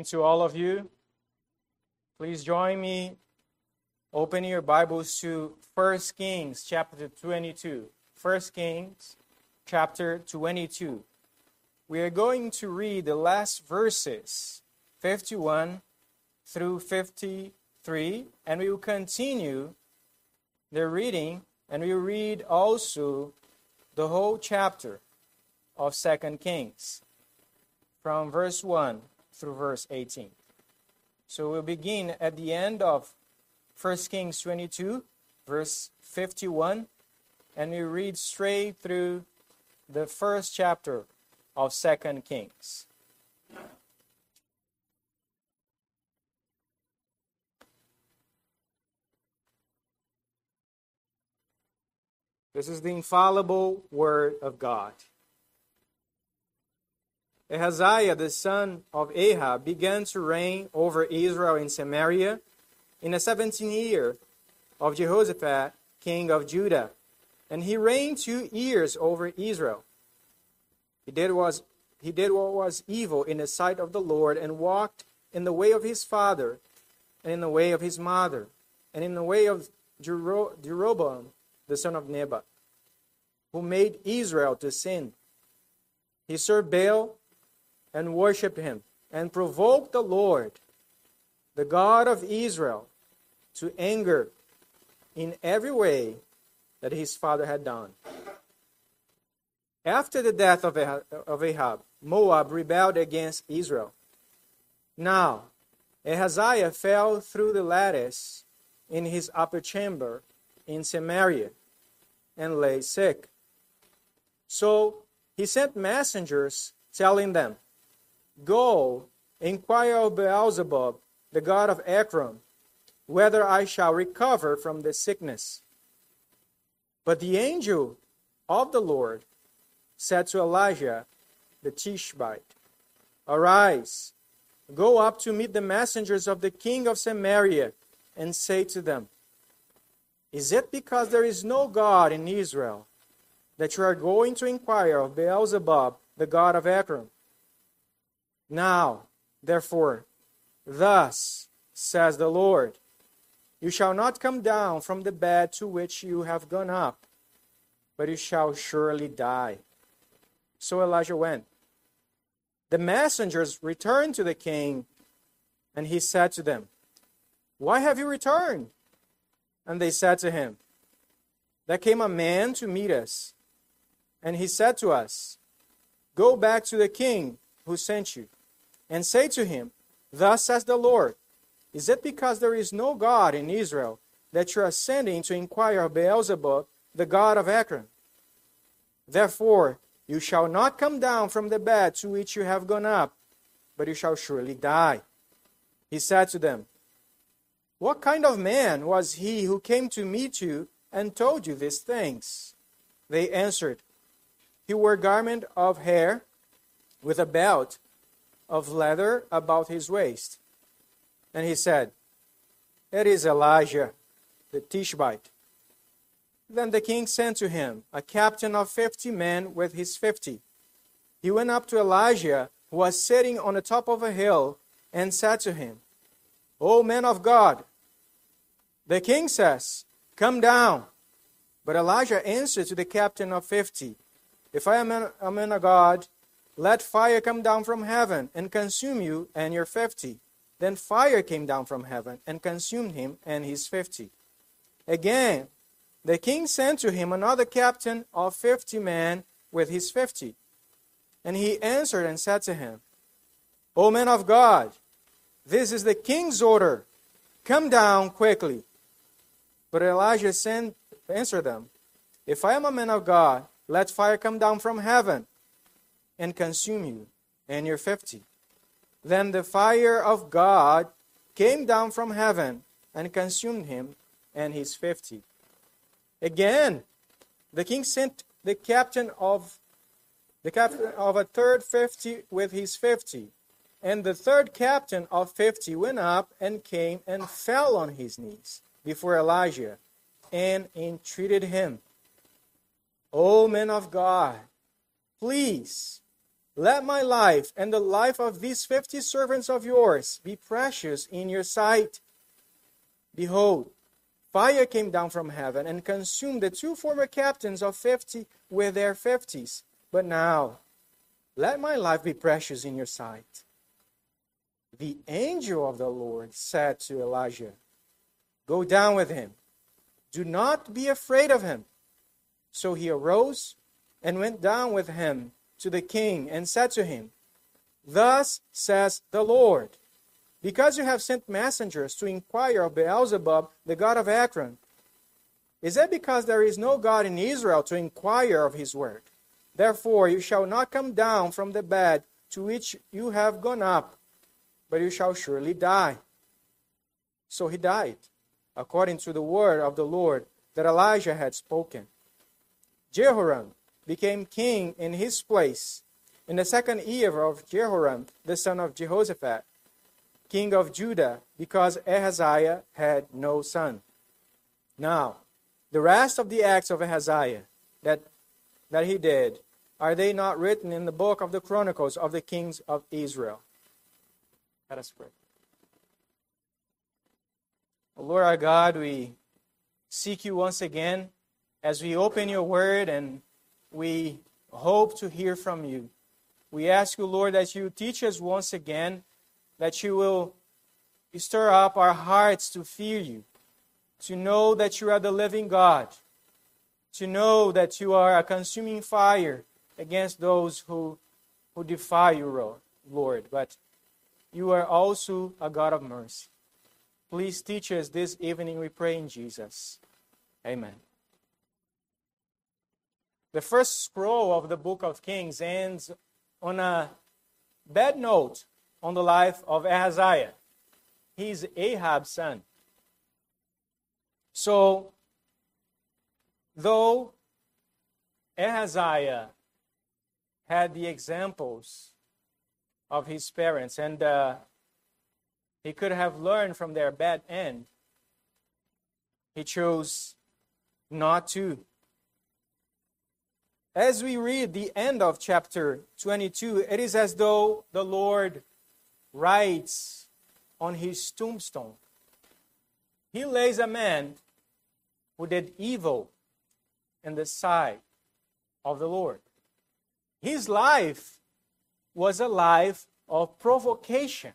morning to all of you. Please join me opening your Bibles to 1 Kings chapter 22. 1 Kings chapter 22. We are going to read the last verses, 51 through 53, and we will continue the reading, and we will read also the whole chapter of 2 Kings from verse 1 through verse 18. So we'll begin at the end of 1 Kings 22, verse 51, and we read straight through the first chapter of 2 Kings. This is the infallible word of God. Ahaziah, the son of Ahab, began to reign over Israel in Samaria in the 17th year of Jehoshaphat, king of Judah, and he reigned 2 years over Israel. He did what was evil in the sight of the Lord, and walked in the way of his father, and in the way of his mother, and in the way of Jeroboam, the son of Nebat, who made Israel to sin. He served Baal and worshipped him, and provoked the Lord, the God of Israel, to anger in every way that his father had done. After the death of Ahab, Moab rebelled against Israel. Now, Ahaziah fell through the lattice in his upper chamber in Samaria and lay sick. So he sent messengers telling them, "Go, inquire of Beelzebub, the god of Ekron, whether I shall recover from this sickness." But the angel of the Lord said to Elijah the Tishbite, "Arise, go up to meet the messengers of the king of Samaria, and say to them, 'Is it because there is no God in Israel that you are going to inquire of Beelzebub, the god of Ekron? Now, therefore, thus says the Lord, you shall not come down from the bed to which you have gone up, but you shall surely die.'" So Elijah went. The messengers returned to the king, and he said to them, "Why have you returned?" And they said to him, "There came a man to meet us, and he said to us, 'Go back to the king who sent you, and say to him, thus says the Lord, is it because there is no God in Israel that you are sending to inquire of Beelzebub, the god of Ekron? Therefore, you shall not come down from the bed to which you have gone up, but you shall surely die.'" He said to them, "What kind of man was he who came to meet you and told you these things?" They answered, "He wore a garment of hair with a belt of leather about his waist." And he said, "It is Elijah the Tishbite." Then the king sent to him a captain of 50 men with his 50. He went up to Elijah, who was sitting on the top of a hill, and said to him, "O man of God, the king says, 'Come down.'" But Elijah answered to the captain of 50, "If I am a man of God, let fire come down from heaven and consume you and your 50. Then fire came down from heaven and consumed him and his 50. Again, the king sent to him another captain of 50 men with his 50. And he answered and said to him, "O man of God, this is the king's order. Come down quickly." But Elijah answered them, "If I am a man of God, let fire come down from heaven and consume you and your 50. Then the fire of God came down from heaven and consumed him and his 50. Again, the king sent the captain of a third 50 with his 50. And the third captain of 50 went up and came and fell on his knees before Elijah and entreated him, "O man of God, please, Let my life and the life of these 50 servants of yours be precious in your sight. Behold, fire came down from heaven and consumed the two former captains of 50 with their 50s. But now, let my life be precious in your sight." The angel of the Lord said to Elijah, "Go down with him. Do not be afraid of him." So he arose and went down with him to the king and said to him, "Thus says the Lord, because you have sent messengers to inquire of Beelzebub, the god of Ekron, is it because there is no God in Israel to inquire of his word? Therefore you shall not come down from the bed to which you have gone up, but you shall surely die." So he died, according to the word of the Lord that Elijah had spoken. Jehoram became king in his place, in the second year of Jehoram, the son of Jehoshaphat, king of Judah, because Ahaziah had no son. Now, the rest of the acts of Ahaziah that he did, are they not written in the book of the Chronicles of the kings of Israel? Let us pray. Lord our God, we seek you once again as we open your word, and we hope to hear from you. We ask you, Lord, that you teach us once again, that you will stir up our hearts to fear you, to know that you are the living God, to know that you are a consuming fire against those who defy you, Lord. But you are also a God of mercy. Please teach us this evening, we pray in Jesus. Amen. The first scroll of the book of Kings ends on a bad note on the life of Ahaziah. He is Ahab's son. So, though Ahaziah had the examples of his parents, and he could have learned from their bad end, he chose not to. As we read the end of chapter 22, it is as though the Lord writes on his tombstone. He lays a man who did evil in the sight of the Lord. His life was a life of provocation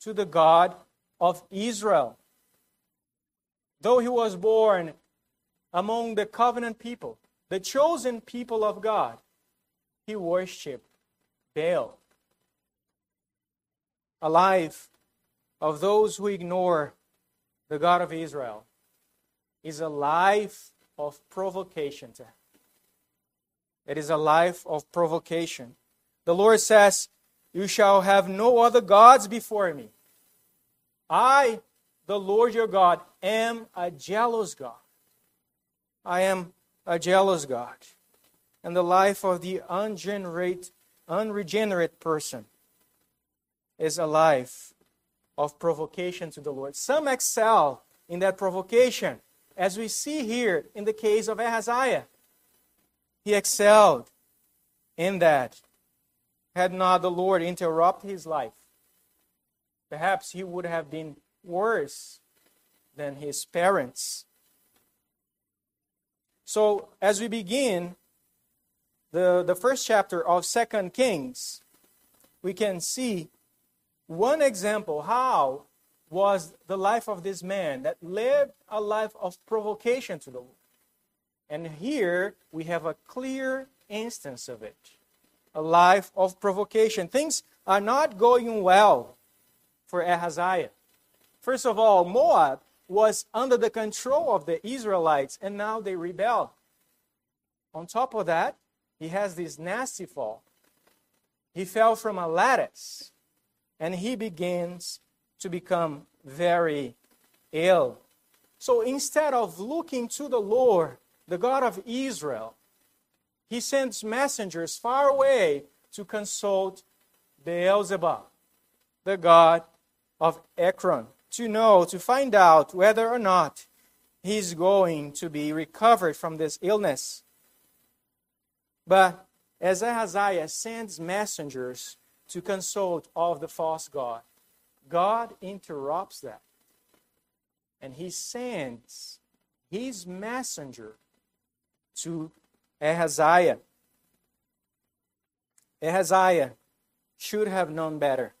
to the God of Israel. Though he was born among the covenant people, the chosen people of God, he worshipped Baal. A life of those who ignore the God of Israel is a life of provocation to him. It is a life of provocation. The Lord says, "You shall have no other gods before me. I, the Lord your God, am a jealous God." I am a jealous God. And the life of the unregenerate person is a life of provocation to the Lord. Some excel in that provocation, as we see here in the case of Ahaziah. He excelled in that. Had not the Lord interrupted his life, perhaps he would have been worse than his parents. So, as we begin the first chapter of 2 Kings, we can see one example. How was the life of this man that lived a life of provocation to the Lord? And here we have a clear instance of it. A life of provocation. Things are not going well for Ahaziah. First of all, Moab was under the control of the Israelites, and now they rebelled. On top of that, he has this nasty fall. He fell from a lattice, and he begins to become very ill. So instead of looking to the Lord, the God of Israel, he sends messengers far away to consult Beelzebub, the god of Ekron, to find out whether or not he's going to be recovered from this illness. But as Ahaziah sends messengers to consult of the false god, God interrupts that. And he sends his messenger to Ahaziah. Ahaziah should have known better,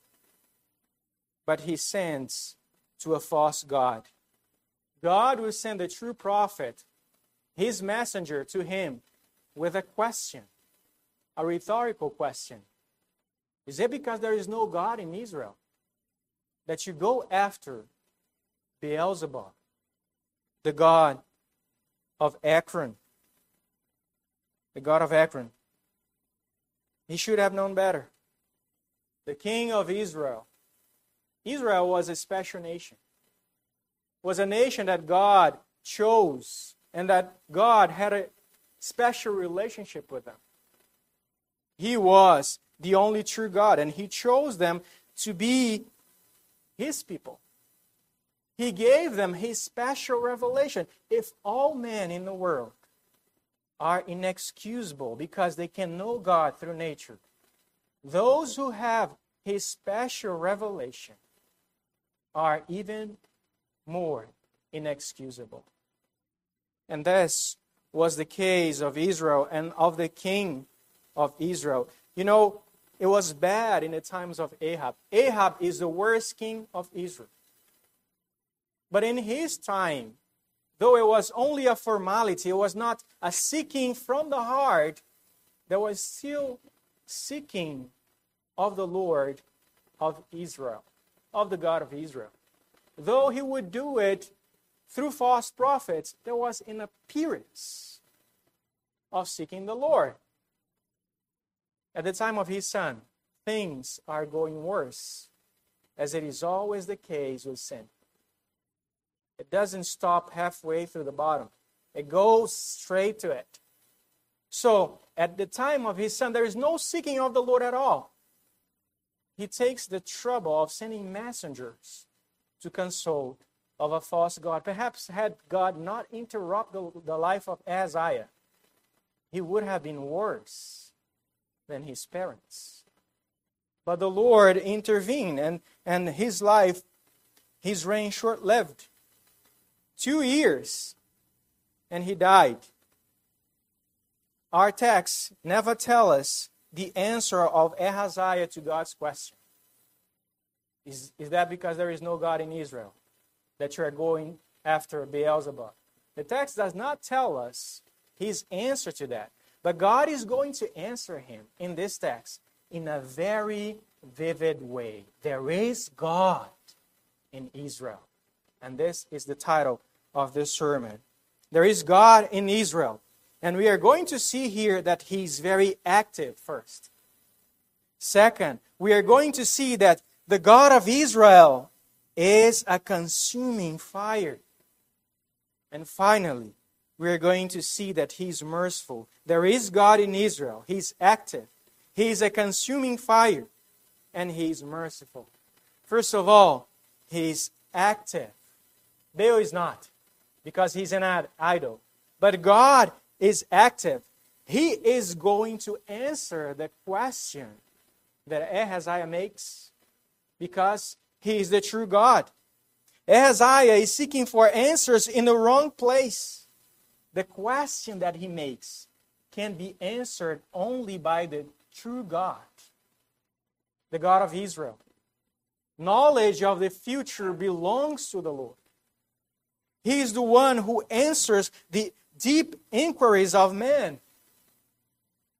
but he sends to a false god. God will send a true prophet, his messenger, to him with a question, a rhetorical question. Is it because there is no God in Israel that you go after Beelzebub, the god of Ekron? The god of Ekron. He should have known better. The king of Israel. Israel was a special nation. Was a nation that God chose and that God had a special relationship with them. He was the only true God, and he chose them to be his people. He gave them his special revelation. If all men in the world are inexcusable because they can know God through nature, those who have his special revelation are even more inexcusable. And this was the case of Israel and of the king of Israel. You know, it was bad in the times of Ahab. Ahab is the worst king of Israel. But in his time, though it was only a formality, it was not a seeking from the heart, there was still seeking of the Lord of Israel, of the God of Israel. Though he would do it through false prophets, there was an appearance of seeking the Lord. At the time of his son, things are going worse, as it is always the case with sin. It doesn't stop halfway through the bottom. It goes straight to it. So, at the time of his son, there is no seeking of the Lord at all. He takes the trouble of sending messengers to consult of a false god. Perhaps had God not interrupted the life of Ahaziah, he would have been worse than his parents. But the Lord intervened, and his life, his reign, short-lived. 2 years, and he died. Our texts never tell us the answer of Ahaziah to God's question. Is that because there is no God in Israel that you are going after Beelzebub? The text does not tell us his answer to that. But God is going to answer him in this text in a very vivid way. There is God in Israel. And this is the title of this sermon. There is God in Israel. And we are going to see here that he is very active first. Second, we are going to see that the God of Israel is a consuming fire. And finally, we are going to see that he is merciful. There is God in Israel. He is active. He is a consuming fire. And he is merciful. First of all, he is active. Baal is not, because he's an idol. But God is active. He is going to answer the question that Ahaziah makes, because he is the true God. Ahaziah is seeking for answers in the wrong place. The question that he makes can be answered only by the true God, the God of Israel. Knowledge of the future belongs to the Lord. He is the one who answers the deep inquiries of man.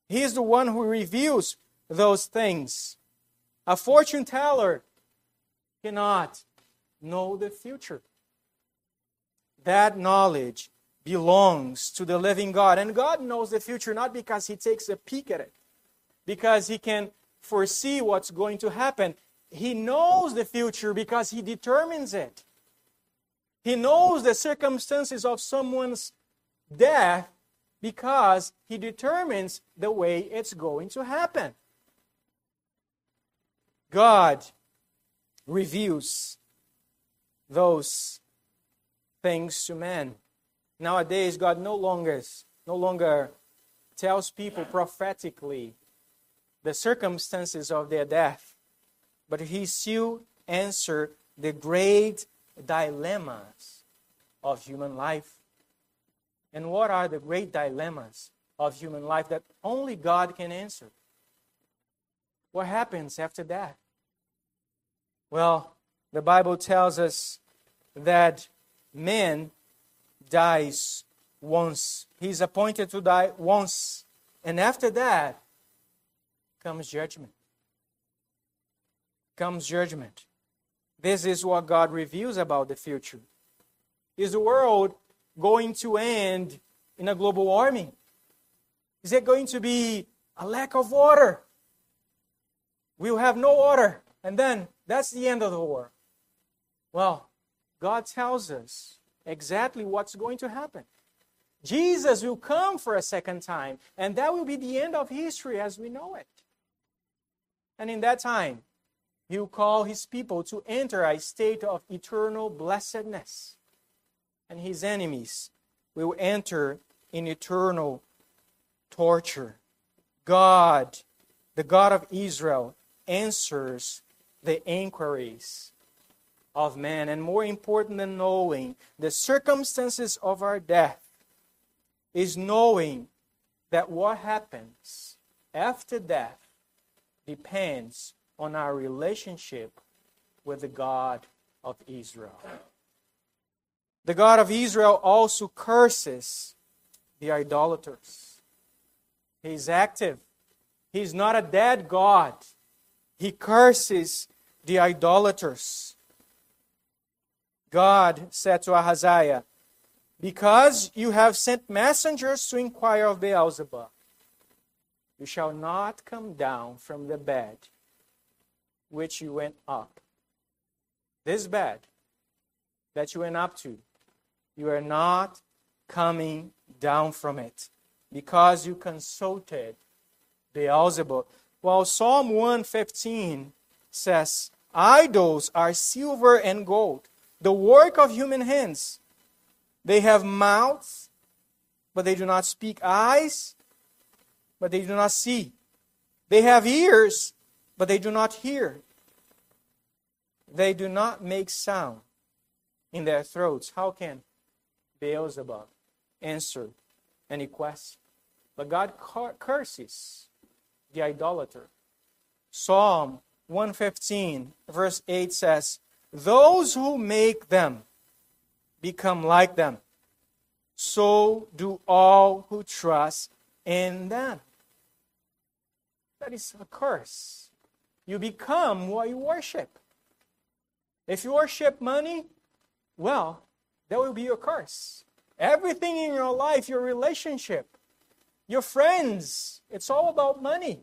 He is the one who reveals those things. A fortune teller cannot know the future. That knowledge belongs to the living God. And God knows the future not because he takes a peek at it, because he can foresee what's going to happen. He knows the future because he determines it. He knows the circumstances of someone's death because he determines the way it's going to happen. God reveals those things to man. Nowadays, God no longer tells people prophetically the circumstances of their death, but he still answered the great dilemmas of human life. And what are the great dilemmas of human life that only God can answer? What happens after that? Well, the Bible tells us that man dies once. He's appointed to die once. And after that comes judgment. Comes judgment. This is what God reveals about the future. Is the world going to end in a global warming? Is there going to be a lack of water? We'll have no water, and then that's the end of the war. Well, God tells us exactly what's going to happen. Jesus will come for a second time, and that will be the end of history as we know it. And in that time, He will call His people to enter a state of eternal blessedness. And His enemies will enter in eternal torture. God, the God of Israel, answers the inquiries of man. And more important than knowing the circumstances of our death is knowing that what happens after death depends on our relationship with the God of Israel. The God of Israel also curses the idolaters. He's active. He's not a dead God. He curses the idolaters. God said to Ahaziah, "Because you have sent messengers to inquire of Beelzebub, you shall not come down from the bed which you went up. This bed that you went up to, you are not coming down from it, because you consulted Beelzebub." Well, Psalm 115 says, "Idols are silver and gold, the work of human hands. They have mouths, but they do not speak, eyes, but they do not see. They have ears, but they do not hear. They do not make sound in their throats." How can Beelzebub answered any question? But God curses the idolater. Psalm 115 verse 8 says, "Those who make them become like them. So do all who trust in them." That is a curse. You become what you worship. If you worship money, well, that will be your curse. Everything in your life, your relationship, your friends, it's all about money.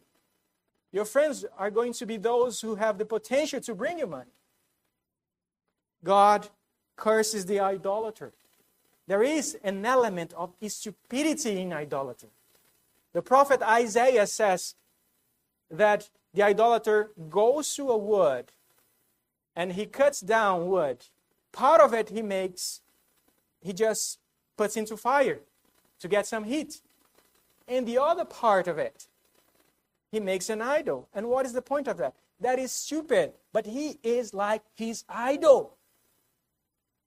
Your friends are going to be those who have the potential to bring you money. God curses the idolater. There is an element of stupidity in idolatry. The prophet Isaiah says that the idolater goes to a wood and he cuts down wood. Part of it he just puts into fire to get some heat. And the other part of it, he makes an idol. And what is the point of that? That is stupid, but he is like his idol.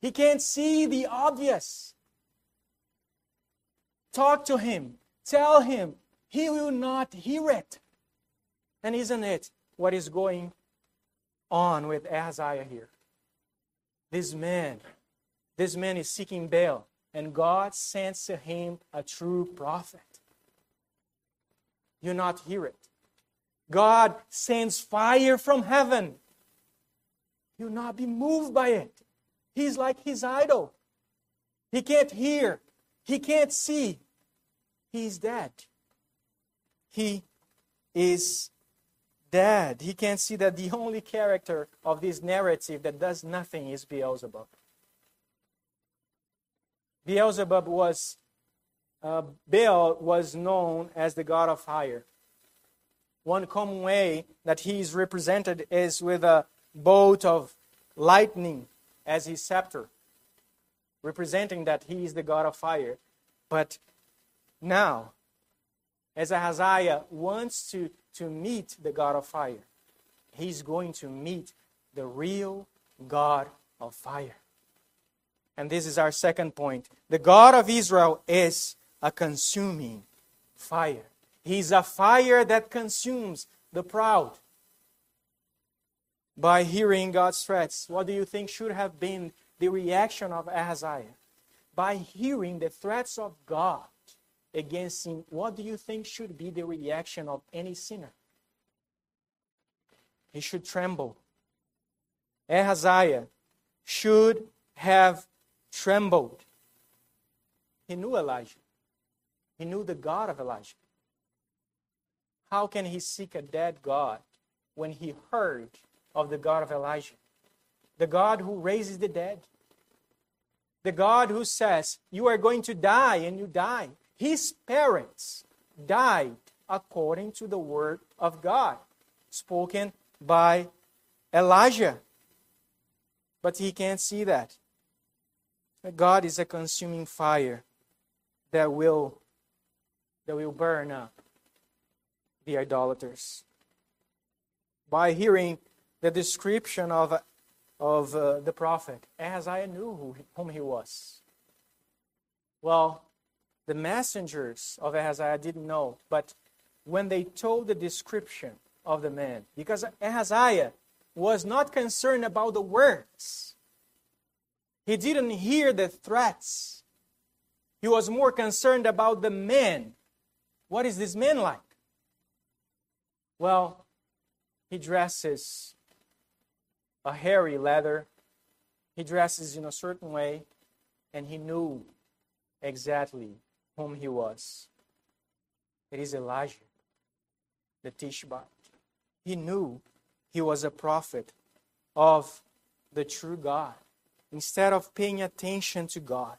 He can't see the obvious. Talk to him. Tell him. He will not hear it. And isn't it what is going on with Ahaziah here? This man is seeking Baal, and God sends to him a true prophet. You not hear it. God sends fire from heaven. You'll not be moved by it. He's like his idol. He can't hear. He can't see. He's dead. He is dead. He can't see that the only character of this narrative that does nothing is Beelzebub. Beelzebub was Baal was known as the god of fire. One common way that he is represented is with a bolt of lightning as his scepter, representing that he is the god of fire. But now, As Ahaziah wants to meet the God of fire, he's going to meet the real God of fire. And this is our second point. The God of Israel is a consuming fire. He's a fire that consumes the proud. By hearing God's threats, what do you think should have been the reaction of Ahaziah? By hearing the threats of God against him, what do you think should be the reaction of any sinner? He should tremble. Ahaziah should have trembled. He knew Elijah. He knew the God of Elijah. How can he seek a dead God when he heard of the God of Elijah? The God who raises the dead. The God who says, you are going to die, and you die. His parents died according to the word of God, spoken by Elijah. But he can't see that. God is a consuming fire that will burn up the idolaters. By hearing the description of the prophet, Ahaziah knew whom he was. Well, the messengers of Ahaziah didn't know, but when they told the description of the man, because Ahaziah was not concerned about the words, he didn't hear the threats. He was more concerned about the man. What is this man like? Well, he dresses a hairy leather. He dresses in a certain way, and he knew exactly whom he was. It is Elijah, the Tishbite. He knew he was a prophet of the true God. Instead of paying attention to God,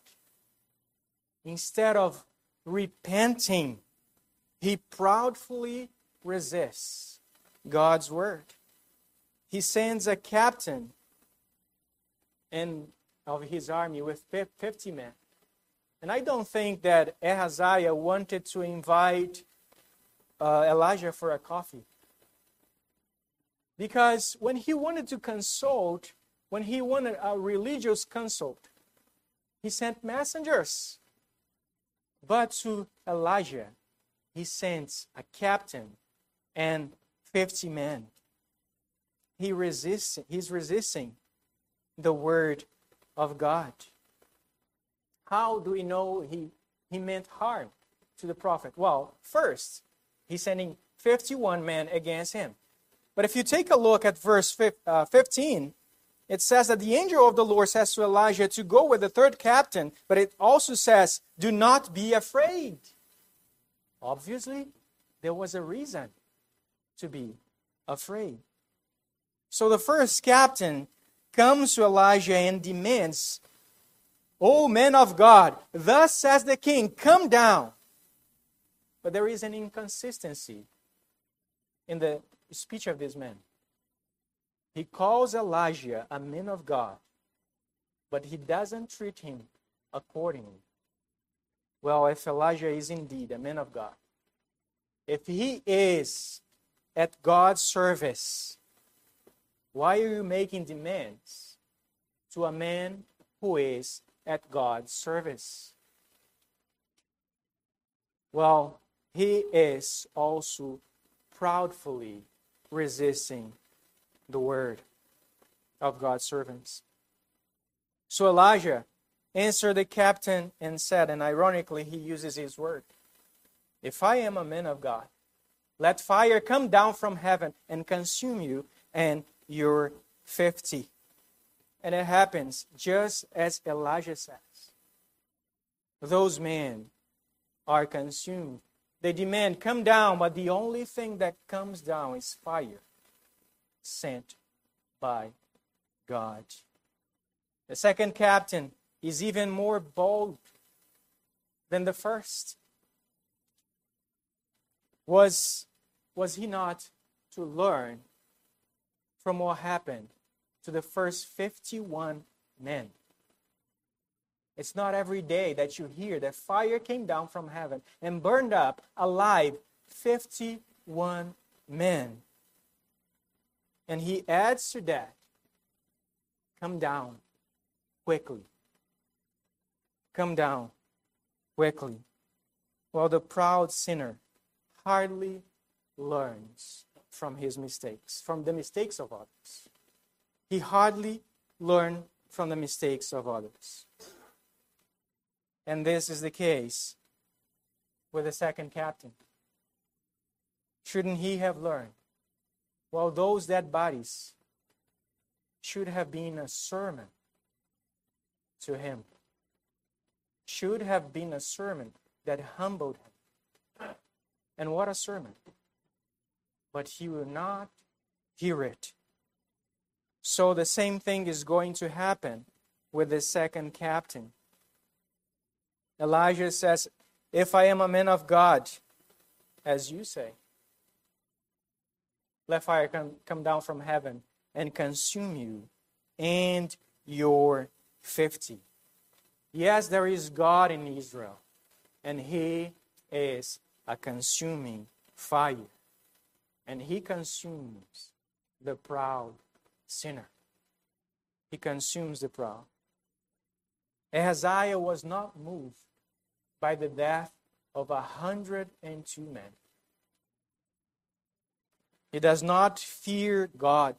instead of repenting, he proudly resists God's word. He sends a captain of his army with 50 men. And I don't think that Ahaziah wanted to invite Elijah for a coffee. Because when he wanted to consult, when he wanted a religious consult, he sent messengers. But to Elijah, he sends a captain and 50 men. He's resisting the word of God. How do we know he meant harm to the prophet? Well, first, he's sending 51 men against him. But if you take a look at verse 15, it says that the angel of the Lord says to Elijah to go with the third captain, but it also says, do not be afraid. Obviously, there was a reason to be afraid. So the first captain comes to Elijah and demands, O man of God, thus says the king, come down. But there is an inconsistency in the speech of this man. He calls Elijah a man of God, but he doesn't treat him accordingly. Well, if Elijah is indeed a man of God, if he is at God's service, why are you making demands to a man who is at God's service? Well, he is also proudly resisting the word of God's servants. So Elijah answered the captain and said, and ironically he uses his word, if I am a man of God, let fire come down from heaven and consume you and your 50. And it happens just as Elijah says. Those men are consumed. They demand, come down, but the only thing that comes down is fire sent by God. The second captain is even more bold than the first. Was he not to learn from what happened to the first 51 men? It's not every day that you hear that fire came down from heaven and burned up alive 51 men. And he adds to that, come down quickly. Come down quickly. While the proud sinner hardly learns from his mistakes, from the mistakes of others. He hardly learns from the mistakes of others. And this is the case with the second captain. Shouldn't he have learned? Well, those dead bodies should have been a sermon to him. Should have been a sermon that humbled him. And what a sermon. But he will not hear it. So the same thing is going to happen with the second captain. Elijah says, if I am a man of God, as you say, let fire come down from heaven and consume you and your 50. Yes, there is God in Israel, and he is a consuming fire. And he consumes the proud sinner. He consumes the proud. Ahaziah was not moved by the death of 102 men. He does not fear God.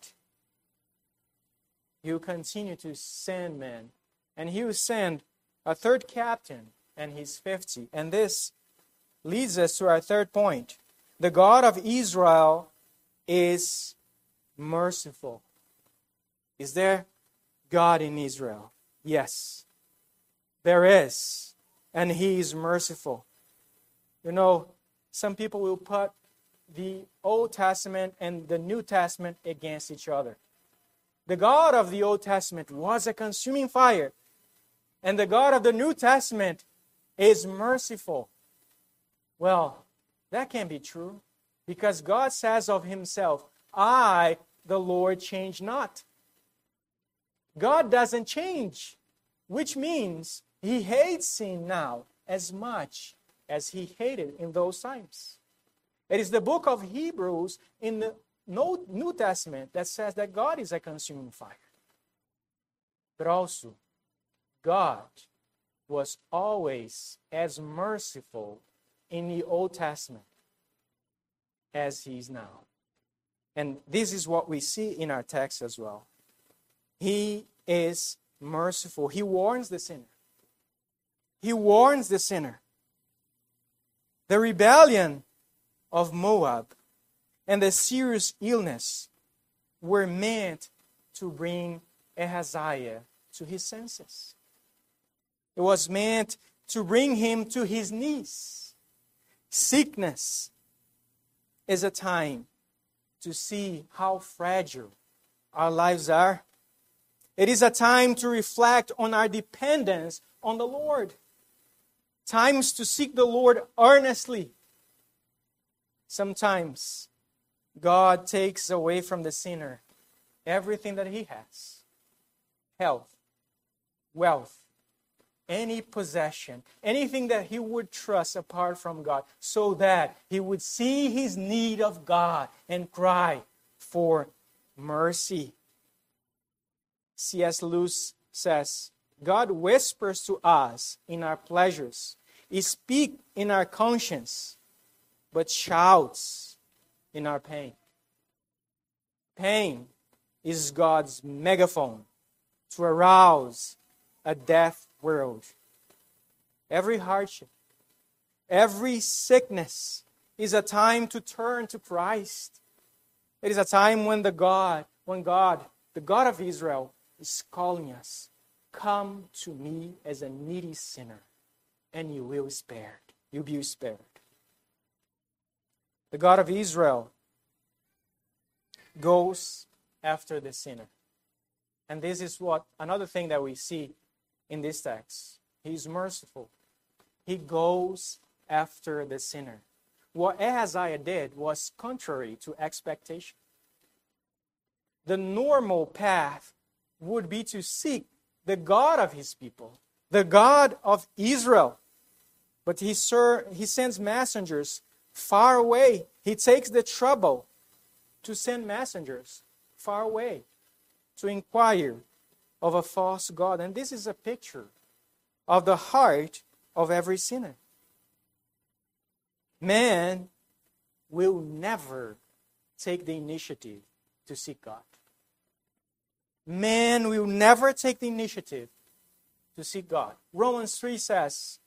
He will continue to send men. And he will send a third captain and his 50. And this leads us to our third point. The God of Israel is merciful. Is there God in Israel? Yes, there is. And he is merciful. You know, some people will put the Old Testament and the New Testament against each other. The God of the Old Testament was a consuming fire, and the God of the New Testament is merciful. Well, that can't be true, because God says of himself, I, the Lord, change not. God doesn't change, which means he hates sin now as much as he hated in those times. It is the book of Hebrews in the New Testament that says that God is a consuming fire. But also, God was always as merciful in the Old Testament as he is now. And this is what we see in our text as well. He is merciful. He warns the sinner. He warns the sinner. The rebellion of Moab and the serious illness were meant to bring Ahaziah to his senses. It was meant to bring him to his knees. Sickness is a time to see how fragile our lives are. It is a time to reflect on our dependence on the Lord. Times to seek the Lord earnestly. Sometimes God takes away from the sinner everything that he has. Health, wealth, any possession, anything that he would trust apart from God, so that he would see his need of God and cry for mercy. C.S. Lewis says, God whispers to us in our pleasures. He speaks in our conscience, but shouts in our pain. Pain is God's megaphone to arouse a deaf world. Every hardship, every sickness is a time to turn to Christ. It is a time when the God of Israel, is calling us, come to me as a needy sinner, and you will be spared. You'll be spared. The God of Israel goes after the sinner. And this is what another thing that we see in this text. He is merciful. He goes after the sinner. What Ahaziah did was contrary to expectation. The normal path would be to seek the God of his people, the God of Israel. But he sends messengers far away. He takes the trouble to send messengers far away to inquire of a false god. And this is a picture of the heart of every sinner. Man will never take the initiative to seek God. Man will never take the initiative to seek God. Romans 3 says,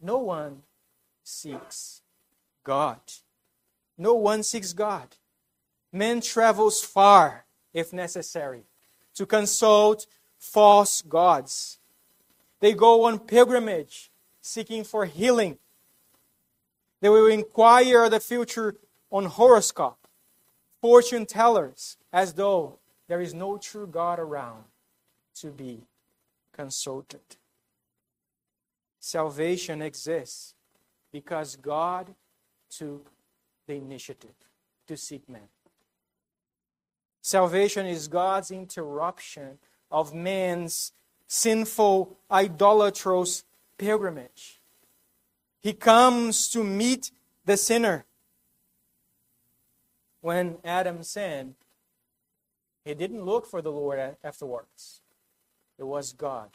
no one seeks God. No one seeks God. Man travels far, if necessary, to consult false gods. They go on pilgrimage, seeking for healing. They will inquire of the future on horoscope, fortune tellers, as though there is no true God around to be consulted. Salvation exists because God took the initiative to seek man. Salvation is God's interruption of man's sinful, idolatrous pilgrimage. He comes to meet the sinner. When Adam sinned, he didn't look for the Lord afterwards. It was God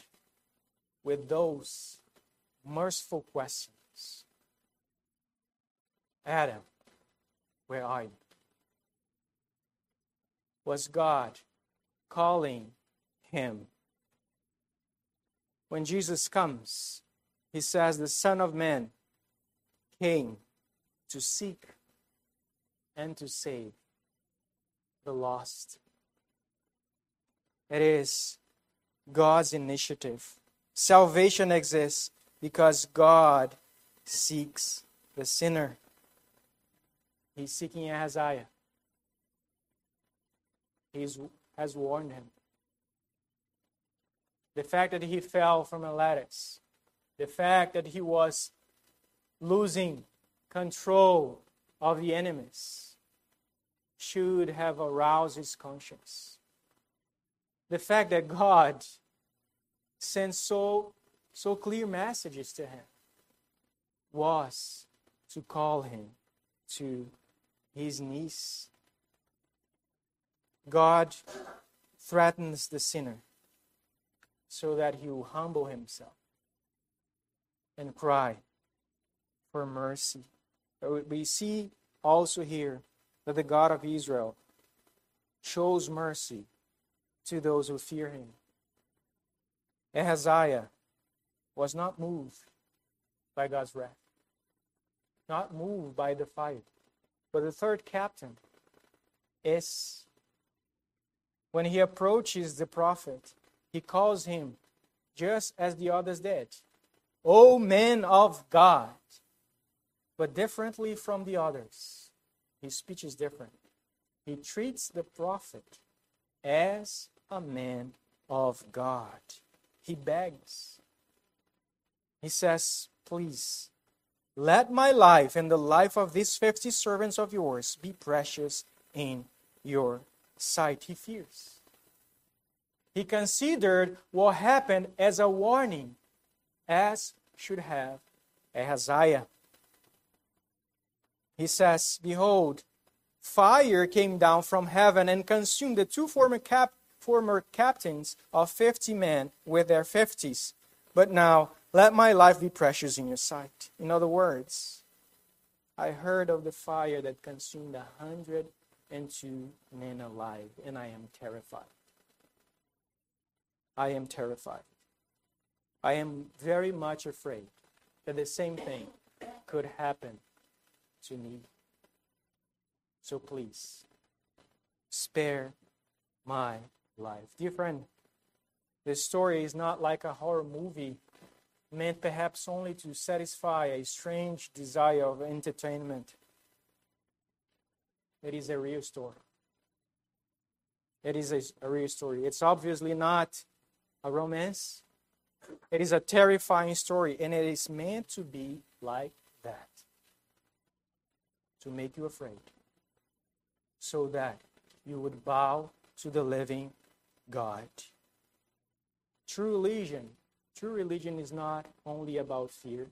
with those merciful questions. Adam, where are you? Was God calling him? When Jesus comes, he says, the Son of Man came to seek and to save the lost. It is God's initiative. Salvation exists because God seeks the sinner. He's seeking Ahaziah. He has warned him. The fact that he fell from a lattice, the fact that he was losing control of the enemies, should have aroused his conscience. The fact that God sent so clear messages to him was to call him to his knees. God threatens the sinner so that he will humble himself and cry for mercy. We see also here that the God of Israel shows mercy to those who fear him. Ahaziah was not moved by God's wrath, not moved by the fire. But the third captain is, when he approaches the prophet, he calls him just as the others did, O man of God. But differently from the others, his speech is different. He treats the prophet as a man of God. He begs. He says, please, let my life and the life of these 50 servants of yours be precious in your sight. He fears. He considered what happened as a warning, as should have Ahaziah. He says, behold, fire came down from heaven and consumed the two former captains of 50 men with their 50s. But now let my life be precious in your sight. In other words, I heard of the fire that consumed 102 men alive, and I am terrified. I am terrified. I am very much afraid that the same thing could happen to me. So please, spare my life. Dear friend, this story is not like a horror movie meant perhaps only to satisfy a strange desire of entertainment. It is a real story. It is a real story. It's obviously not a romance. It is a terrifying story, and it is meant to be like that, to make you afraid, so that you would bow to the living God. True religion is not only about fear,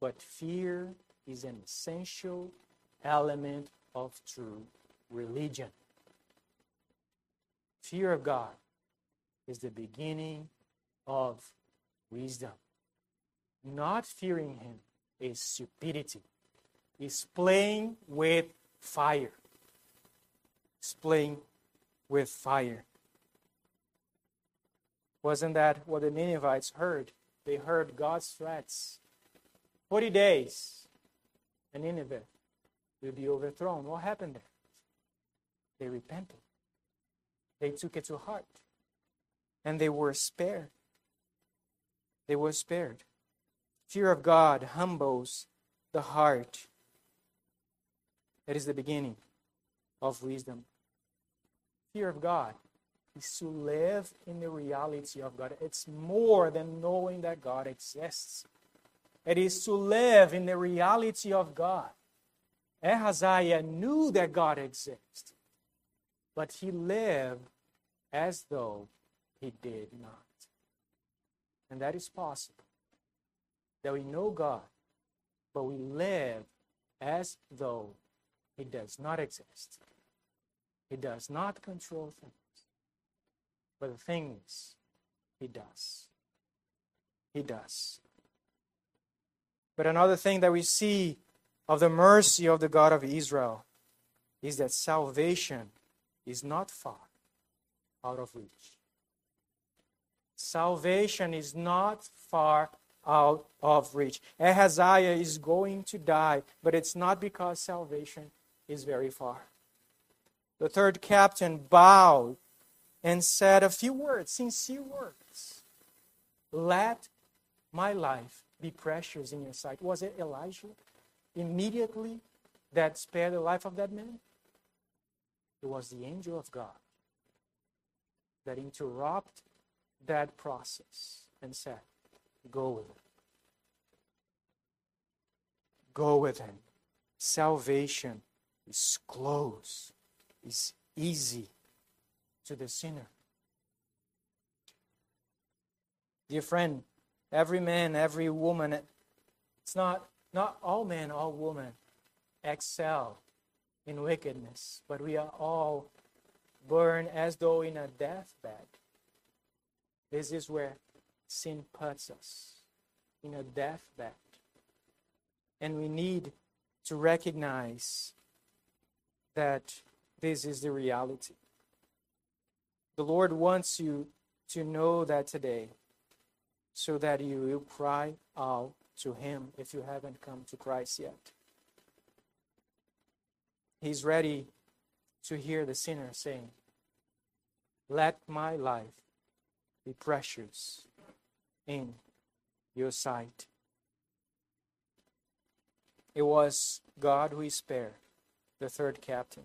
but fear is an essential element of true religion. Fear of God is the beginning of wisdom. Not fearing Him is stupidity. It's playing with fire. It's playing with fire. Wasn't that what the Ninevites heard? They heard God's threats. 40 days, and Nineveh will be overthrown. What happened there? They repented. They took it to heart. And they were spared. They were spared. Fear of God humbles the heart. That is the beginning of wisdom. Fear of God is to live in the reality of God. It's more than knowing that God exists. It is to live in the reality of God. Ahaziah knew that God exists, but he lived as though he did not. And that is possible, that we know God, but we live as though He does not exist. He does not control things. But the thing is, He does. He does. But another thing that we see of the mercy of the God of Israel is that salvation is not far out of reach. Salvation is not far out of reach. Ahaziah is going to die, but it's not because salvation is very far. The third captain bowed and said a few words, sincere words. Let my life be precious in your sight. Was it Elijah immediately that spared the life of that man? It was the angel of God that interrupted that process and said, go with him. Go with him. Salvation is close, is easy to the sinner. Dear friend, every man, every woman, it's not all men, all women excel in wickedness, but we are all burned as though in a deathbed. This is where sin puts us, in a deathbed. And we need to recognize that this is the reality. The Lord wants you to know that today, so that you will cry out to Him if you haven't come to Christ yet. He's ready to hear the sinner saying, let my life be precious in your sight. It was God who spared the third captain.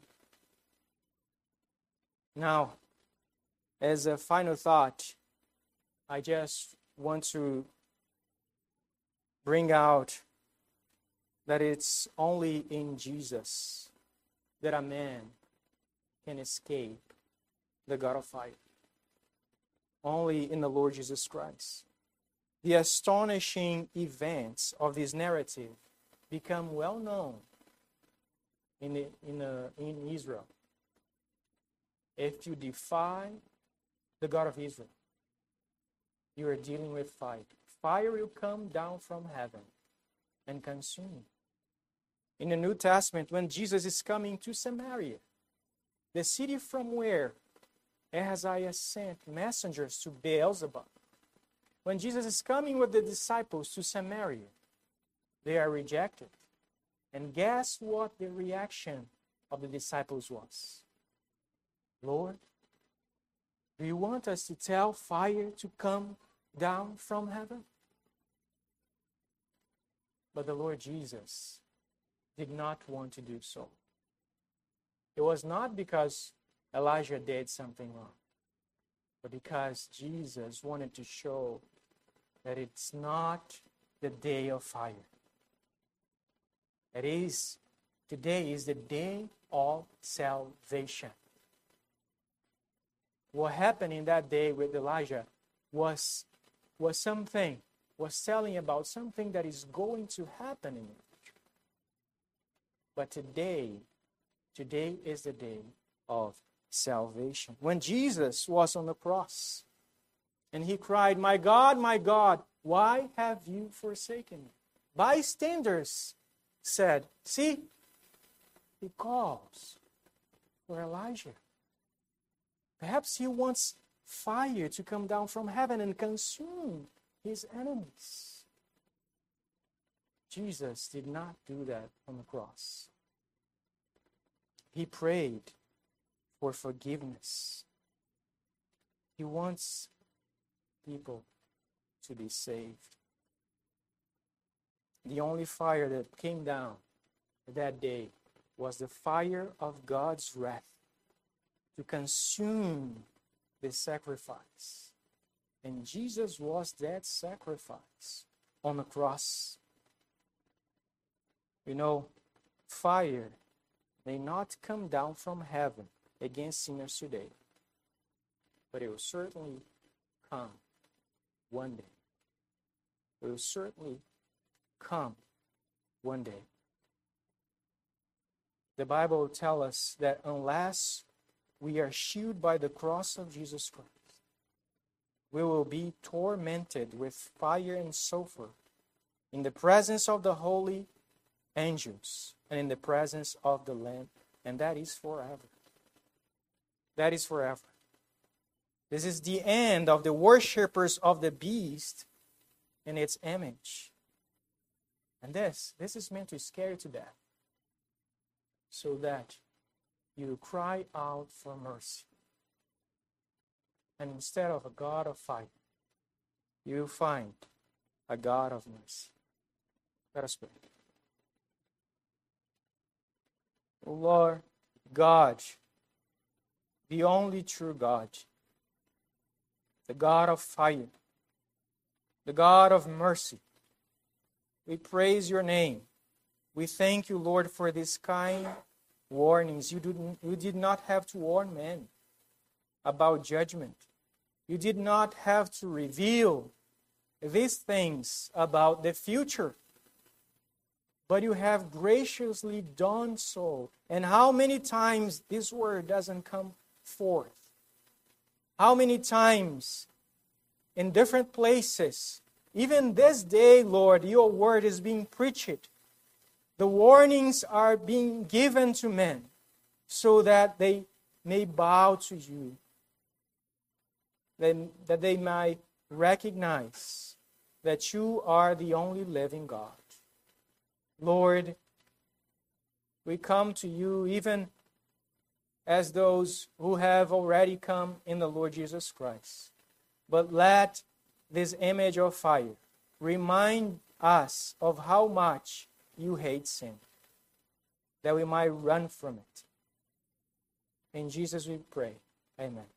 Now, as a final thought, I just want to bring out that it's only in Jesus that a man can escape the God of fire. Only in the Lord Jesus Christ. The astonishing events of this narrative become well known in Israel. If you defy the God of Israel, you are dealing with fire. Fire will come down from heaven and consume you. In the New Testament, when Jesus is coming to Samaria, the city from where Ahaziah sent messengers to Beelzebub, when Jesus is coming with the disciples to Samaria, they are rejected. And guess what the reaction of the disciples was? Lord, do you want us to tell fire to come down from heaven? But the Lord Jesus did not want to do so. It was not because Elijah did something wrong, but because Jesus wanted to show that it's not the day of fire. It is, today is the day of salvation. What happened in that day with Elijah was telling about something that is going to happen in the future. But today is the day of salvation. When Jesus was on the cross and he cried, "My God, my God, why have you forsaken me?" Bystanders said, "See, he calls for Elijah. Perhaps he wants fire to come down from heaven and consume his enemies." Jesus did not do that on the cross. He prayed for forgiveness. He wants people to be saved. The only fire that came down that day was the fire of God's wrath to consume the sacrifice. And Jesus was that sacrifice on the cross. You know, fire may not come down from heaven against sinners today, but it will certainly come one day. It will certainly come one day. The Bible tells us that unless we are shielded by the cross of Jesus Christ, we will be tormented with fire and sulfur in the presence of the holy angels and in the presence of the Lamb, and that is forever. That is forever. This is the end of the worshippers of the beast and its image. And this is meant to scare you to death, so that you cry out for mercy. And instead of a God of fire, you find a God of mercy. Let us pray. O Lord God, the only true God, the God of fire, the God of mercy, we praise your name. We thank you, Lord, for this kind warnings. You did not have to warn men about judgment. You did not have to reveal these things about the future. But you have graciously done so. And how many times this word doesn't come forth? How many times in different places, even this day, Lord, your word is being preached. The warnings are being given to men so that they may bow to you, that they might recognize that you are the only living God. Lord, we come to you even as those who have already come in the Lord Jesus Christ. But let this image of fire remind us of how much you hate sin, that we might run from it. In Jesus we pray. Amen.